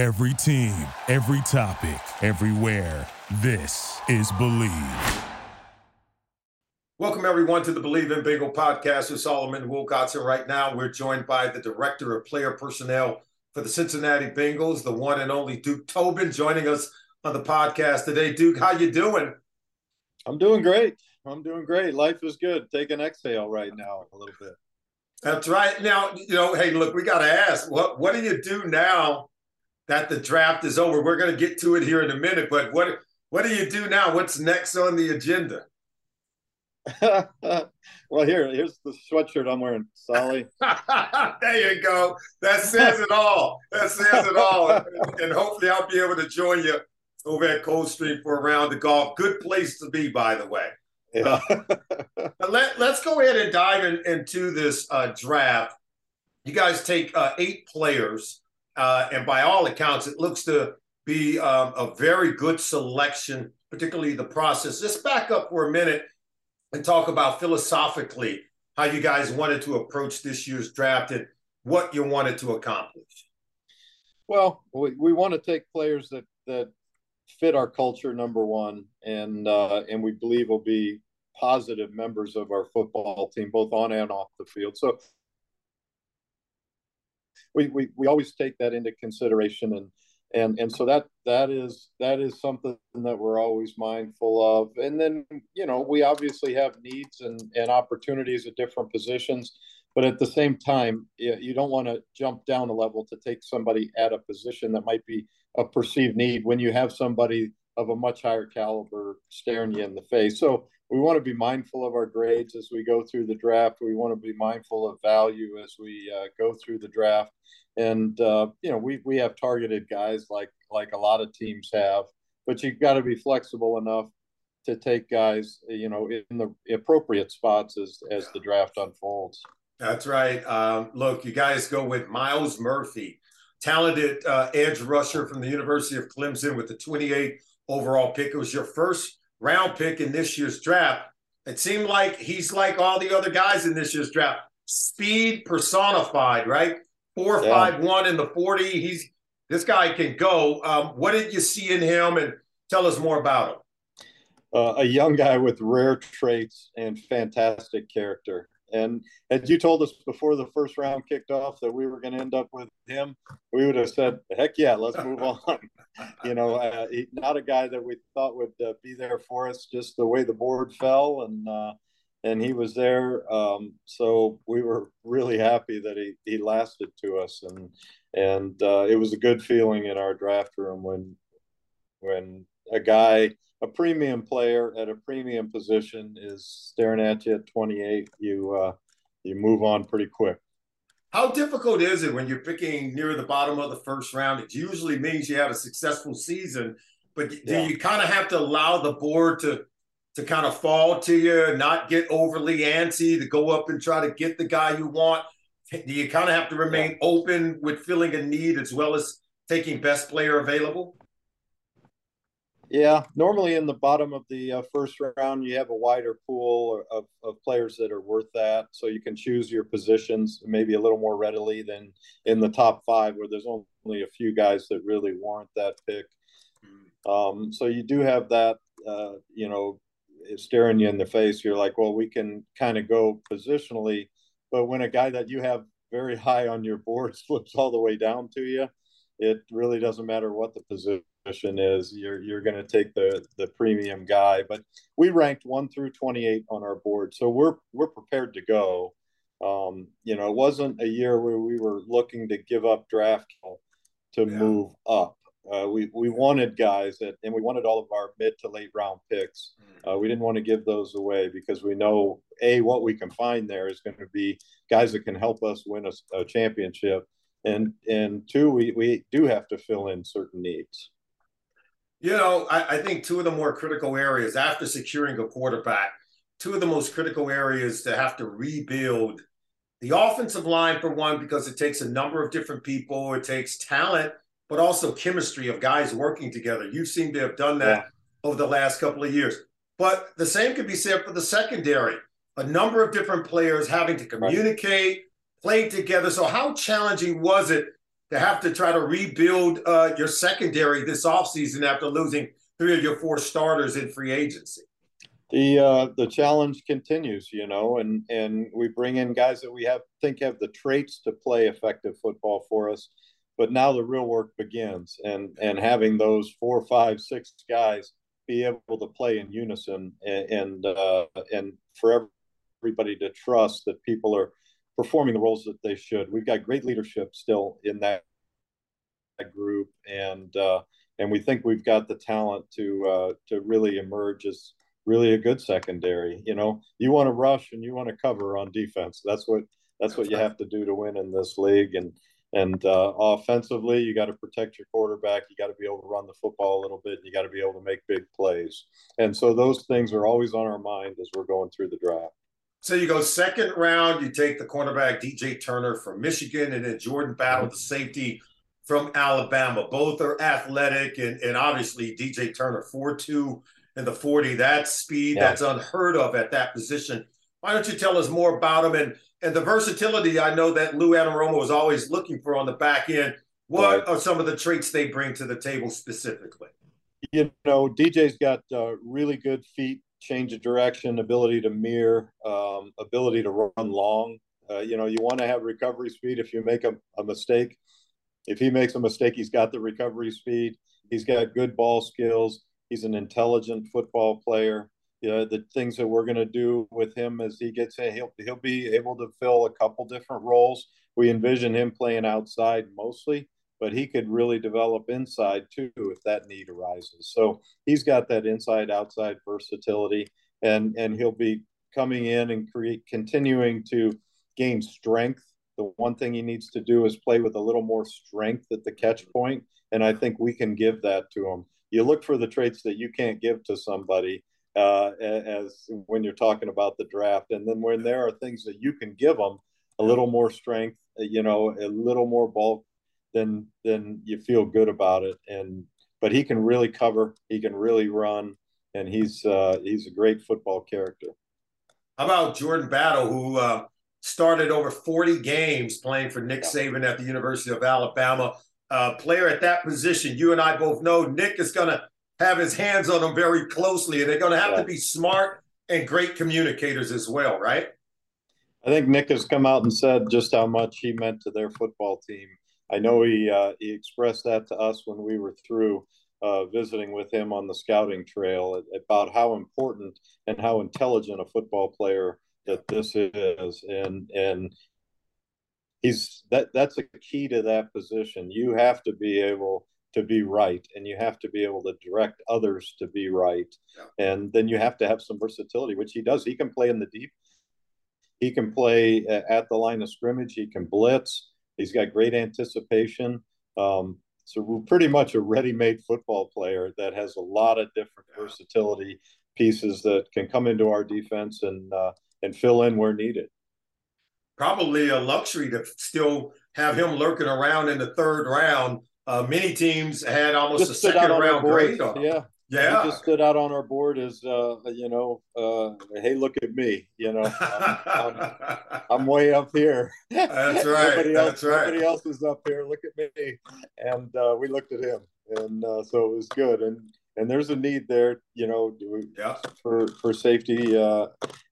Every team, every topic, everywhere. This is Believe. Welcome, everyone, to the Believe in Bengal podcast with Solomon Wilcots. And right now we're joined by the director of player personnel for the Cincinnati Bengals, the one and only Duke Tobin, joining us on the podcast today. Duke, how you doing? I'm doing great. Life is good. Take an exhale right now a little bit. That's right. Now, you know, hey, look, we got to ask, what do you do now that the draft is over? We're going to get to it here in a minute, but what do you do now? What's next on the agenda? Well, here's the sweatshirt I'm wearing, Solly. There you go. That says it all. And hopefully I'll be able to join you over at Coldstream for a round of golf. Good place to be, by the way. Yeah. Let's go ahead and dive into this draft. You guys take 8 players. And by all accounts, it looks to be a very good selection, particularly the process. Let's back up for a minute and talk about philosophically how you guys wanted to approach this year's draft and what you wanted to accomplish. Well, we want to take players that fit our culture, number one, and we believe will be positive members of our football team, both on and off the field. So we always take that into consideration, and so that is something that we're always mindful of. And then, you know, we obviously have needs and opportunities at different positions, but at the same time, you don't want to jump down a level to take somebody at a position that might be a perceived need when you have somebody of a much higher caliber staring you in the face. So we want to be mindful of our grades as we go through the draft. We want to be mindful of value as we go through the draft. And, you know, we have targeted guys like a lot of teams have, but you've got to be flexible enough to take guys, you know, in the appropriate spots as the draft unfolds. That's right. Look, you guys go with Miles Murphy, talented edge rusher from the University of Clemson with the 28th overall pick. It was your first round pick in this year's draft. It seemed like he's like all the other guys in this year's draft. Speed personified, right? 4.51 in the 40. This guy can go. What did you see in him, and tell us more about him? A young guy with rare traits and fantastic character. And had you told us before the first round kicked off that we were going to end up with him, we would have said, heck yeah, let's move on. You know, not a guy that we thought would be there for us, just the way the board fell, and he was there. So we were really happy that he lasted to us. And it was a good feeling in our draft room when a guy, a premium player at a premium position, is staring at you at 28, you move on pretty quick. How difficult is it when you're picking near the bottom of the first round? It usually means you had a successful season, but do you kind of have to allow the board to kind of fall to you, not get overly antsy, to go up and try to get the guy you want? Do you kind of have to remain open with filling a need as well as taking best player available? Yeah, normally in the bottom of the first round, you have a wider pool of players that are worth that. So you can choose your positions maybe a little more readily than in the top 5, where there's only a few guys that really warrant that pick. So you do have that, you know, staring you in the face. You're like, well, we can kind of go positionally. But when a guy that you have very high on your board slips all the way down to you, it really doesn't matter what the position is, you're going to take the premium guy. But we ranked 1 through 28 on our board, so we're prepared to go. You know, it wasn't a year where we were looking to give up draft to move up. We wanted guys and we wanted all of our mid to late round picks. We didn't want to give those away because we know what we can find there is going to be guys that can help us win a championship, and 2, we do have to fill in certain needs. You know, I think 2 of the more critical areas after securing a quarterback, 2 of the most critical areas to have to rebuild the offensive line, for one, because it takes a number of different people. It takes talent, but also chemistry of guys working together. You seem to have done that over the last couple of years. But the same could be said for the secondary, a number of different players having to communicate, play together. So how challenging was it to have to try to rebuild your secondary this offseason after losing three of your four starters in free agency. The challenge continues, you know, and we bring in guys that we think have the traits to play effective football for us. But now the real work begins, and having those four, five, six guys be able to play in unison and for everybody to trust that people are performing the roles that they should. We've got great leadership still in that group, and we think we've got the talent to really emerge as really a good secondary. You know, you want to rush and you want to cover on defense. That's what you have to do to win in this league. And offensively, you got to protect your quarterback. You got to be able to run the football a little bit. You got to be able to make big plays. And so those things are always on our mind as we're going through the draft. So you go second round, you take the cornerback DJ Turner from Michigan, and then Jordan Battle, the safety from Alabama. Both are athletic, and obviously DJ Turner, 4'2", in the 40. That's speed that's unheard of at that position. Why don't you tell us more about him and the versatility I know that Lou Anarumo was always looking for on the back end. What are some of the traits they bring to the table specifically? You know, DJ's got really good feet, change of direction, ability to mirror, ability to run long. You know, you want to have recovery speed if you make a mistake. If he makes a mistake, he's got the recovery speed. He's got good ball skills. He's an intelligent football player. You know, the things that we're going to do with him as he gets in, he'll be able to fill a couple different roles. We envision him playing outside mostly, but he could really develop inside too if that need arises. So he's got that inside-outside versatility, and he'll be coming in and continuing to gain strength. The one thing he needs to do is play with a little more strength at the catch point, and I think we can give that to him. You look for the traits that you can't give to somebody as when you're talking about the draft. And then when there are things that you can give them, a little more strength, you know, a little more bulk, then you feel good about it. But he can really cover, he can really run, and he's a great football character. How about Jordan Battle, who started over 40 games playing for Nick Saban at the University of Alabama? Player at that position, you and I both know Nick is going to have his hands on them very closely, and they're going to have to be smart and great communicators as well, right? I think Nick has come out and said just how much he meant to their football team. I know he expressed that to us when we were through visiting with him on the scouting trail about how important and how intelligent a football player that this is, and he's that's a key to that position. You have to be able to be right, and you have to be able to direct others to be right. Yeah. And then you have to have some versatility, which he does. He can play in the deep. He can play at the line of scrimmage. He can blitz. He's got great anticipation. So we're pretty much a ready-made football player that has a lot of different versatility pieces that can come into our defense and fill in where needed. Probably a luxury to still have him lurking around in the third round. Many teams had almost just a second round grade on. Yeah. He just stood out on our board as, you know, hey, look at me. You know, I'm way up here. That's right. Everybody else is up here. Look at me. And we looked at him. And so it was good. And there's a need there, you know, for safety.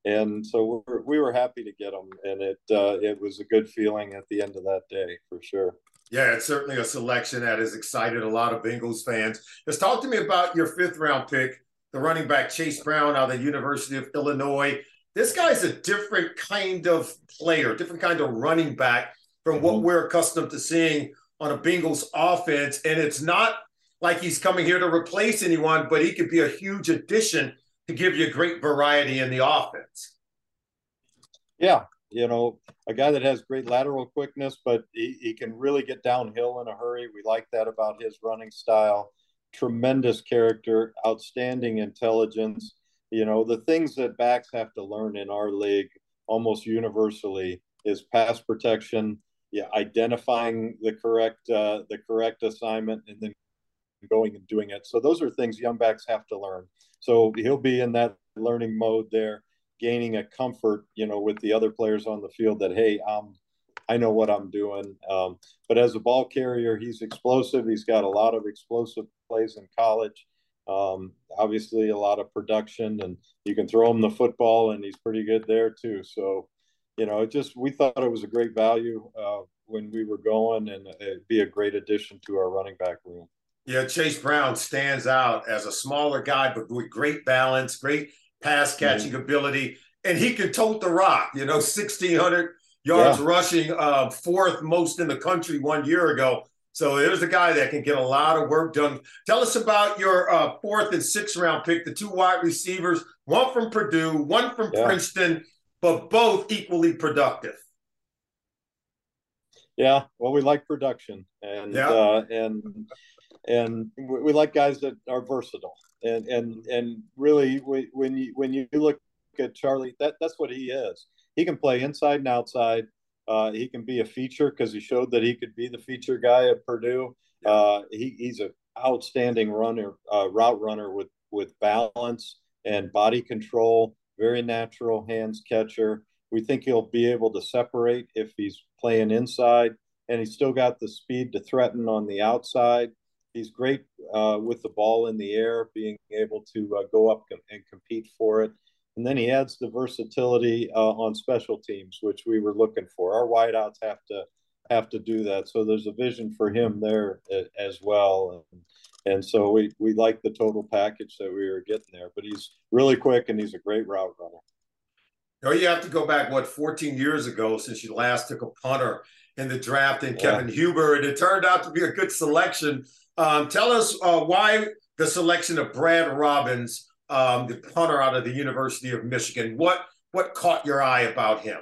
And so we were happy to get him. And it was a good feeling at the end of that day, for sure. Yeah, it's certainly a selection that has excited a lot of Bengals fans. Just talk to me about your fifth-round pick, the running back Chase Brown out of the University of Illinois. This guy's a different kind of player, different kind of running back from what we're accustomed to seeing on a Bengals offense, and it's not like he's coming here to replace anyone, but he could be a huge addition to give you great variety in the offense. Yeah, you know, a guy that has great lateral quickness, but he can really get downhill in a hurry. We like that about his running style. Tremendous character, outstanding intelligence. You know, the things that backs have to learn in our league almost universally is pass protection, identifying the correct assignment, and then going and doing it. So those are things young backs have to learn. So he'll be in that learning mode there, gaining a comfort, you know, with the other players on the field that, hey, I'm I know what I'm doing. But as a ball carrier, he's explosive. He's got a lot of explosive plays in college. Obviously a lot of production, and you can throw him the football and he's pretty good there too. So, you know, it just, we thought it was a great value when we were going, and it'd be a great addition to our running back room. Yeah. Chase Brown stands out as a smaller guy, but with great balance, great pass catching ability, and he can tote the rock, you know, 1,600 yards rushing, fourth most in the country 1 year ago. So there's a guy that can get a lot of work done. Tell us about your fourth and sixth round pick, the two wide receivers, one from Purdue, one from Princeton, but both equally productive. Yeah, well, we like production, and we like guys that are versatile. And really, when you look at Charlie, that's what he is. He can play inside and outside. He can be a feature, because he showed that he could be the feature guy at Purdue. He's an outstanding runner, route runner with balance and body control, very natural hands catcher. We think he'll be able to separate if he's playing inside, and he's still got the speed to threaten on the outside. He's great with the ball in the air, being able to go up and compete for it. And then he adds the versatility on special teams, which we were looking for. Our wideouts have to do that. So there's a vision for him there as well. And so we like the total package that we were getting there. But he's really quick, and he's a great route runner. You know, you have to go back, 14 years ago since you last took a punter in the draft, and Kevin Huber. And it turned out to be a good selection. Tell us why the selection of Brad Robbins, the punter out of the University of Michigan. What caught your eye about him?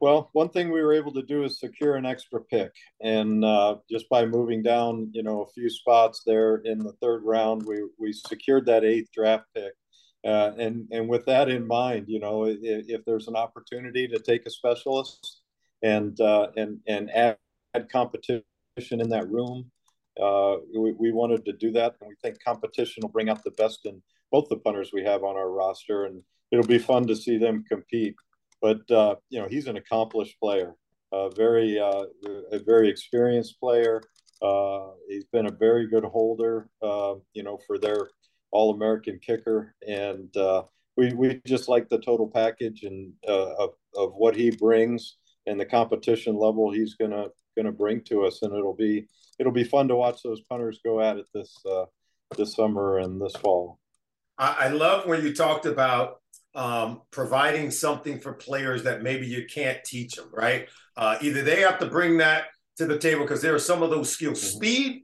Well, one thing we were able to do is secure an extra pick. And just by moving down, a few spots there in the third round, we secured that eighth draft pick. And with that in mind, if there's an opportunity to take a specialist and add competition in that room, we wanted to do that. And we think competition will bring out the best in both the punters we have on our roster, and it'll be fun to see them compete. But, he's an accomplished player, a very experienced player. He's been a very good holder, for their All-American kicker. And we just like the total package and of what he brings and the competition level he's going to bring to us. And it'll be fun to watch those punters go at it this summer and this fall. I love when you talked about providing something for players that maybe you can't teach them, right? Either they have to bring that to the table, because there are some of those skills. Speed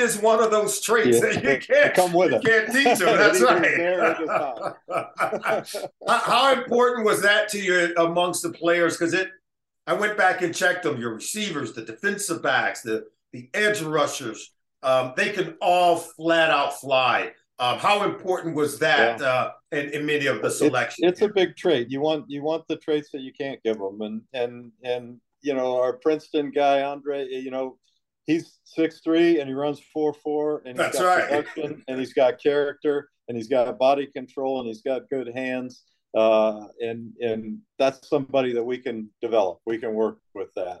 is one of those traits that you can't come with it. You can't teach them. That's right. How important was that to you amongst the players? Because I went back and checked them. Your receivers, the defensive backs, the edge rushers, they can all flat out fly. How important was that in many of the selections? It's a big trait. You want the traits that you can't give them, and our Princeton guy Andre, he's 6'3" and he runs 4.4, and he's got production, and he's got character, and he's got body control, and he's got good hands, and that's somebody that we can develop. We can work with that,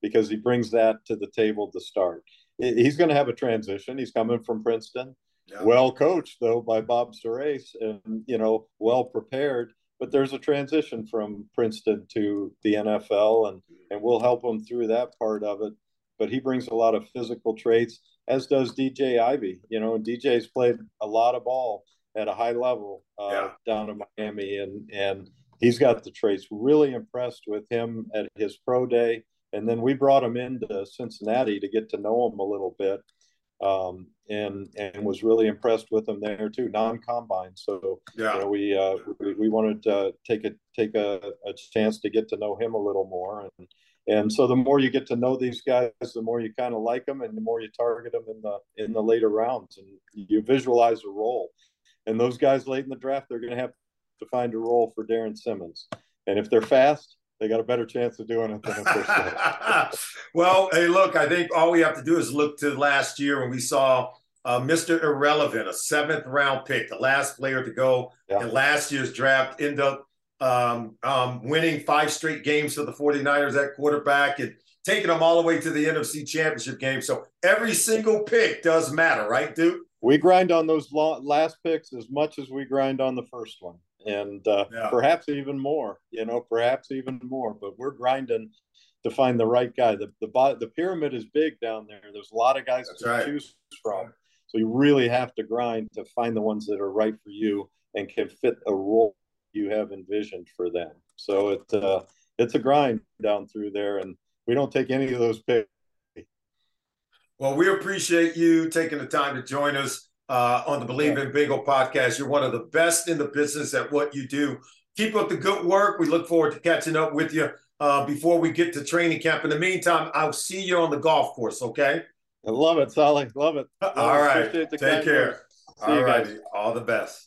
because he brings that to the table to start. He's going to have a transition. He's coming from Princeton. Yeah. Well coached, though, by Bob Cerase, and, well prepared. But there's a transition from Princeton to the NFL, and we'll help him through that part of it. But he brings a lot of physical traits, as does DJ Ivy. DJ's played a lot of ball at a high level down in Miami, and he's got the traits. Really impressed with him at his pro day. And then we brought him into Cincinnati to get to know him a little bit. And was really impressed with him there too, non-combine. So we wanted to take a chance to get to know him a little more. And so the more you get to know these guys, the more you kind of like them, and the more you target them in the later rounds, and you visualize a role. And those guys late in the draft, they're going to have to find a role for Darrin Simmons. And if they're fast, they got a better chance of doing it than the first time. Well, hey, look, I think all we have to do is look to last year when we saw Mr. Irrelevant, a 7th round pick, the last player to go in last year's draft, end up winning 5 straight games for the 49ers at quarterback and taking them all the way to the NFC Championship game. So every single pick does matter, right, Duke? We grind on those last picks as much as we grind on the first one, and perhaps even more, perhaps even more. But we're grinding to find the right guy. The pyramid is big down there. There's a lot of guys to choose from. So you really have to grind to find the ones that are right for you and can fit a role you have envisioned for them. So it's a grind down through there, and we don't take any of those picks. Well, we appreciate you taking the time to join us on the Believe in Bingo podcast. You're one of the best in the business at what you do. Keep up the good work. We look forward to catching up with you before we get to training camp. In the meantime, I'll see you on the golf course, okay? I love it, Solly. Love it. All right. Take care. All righty. All the best.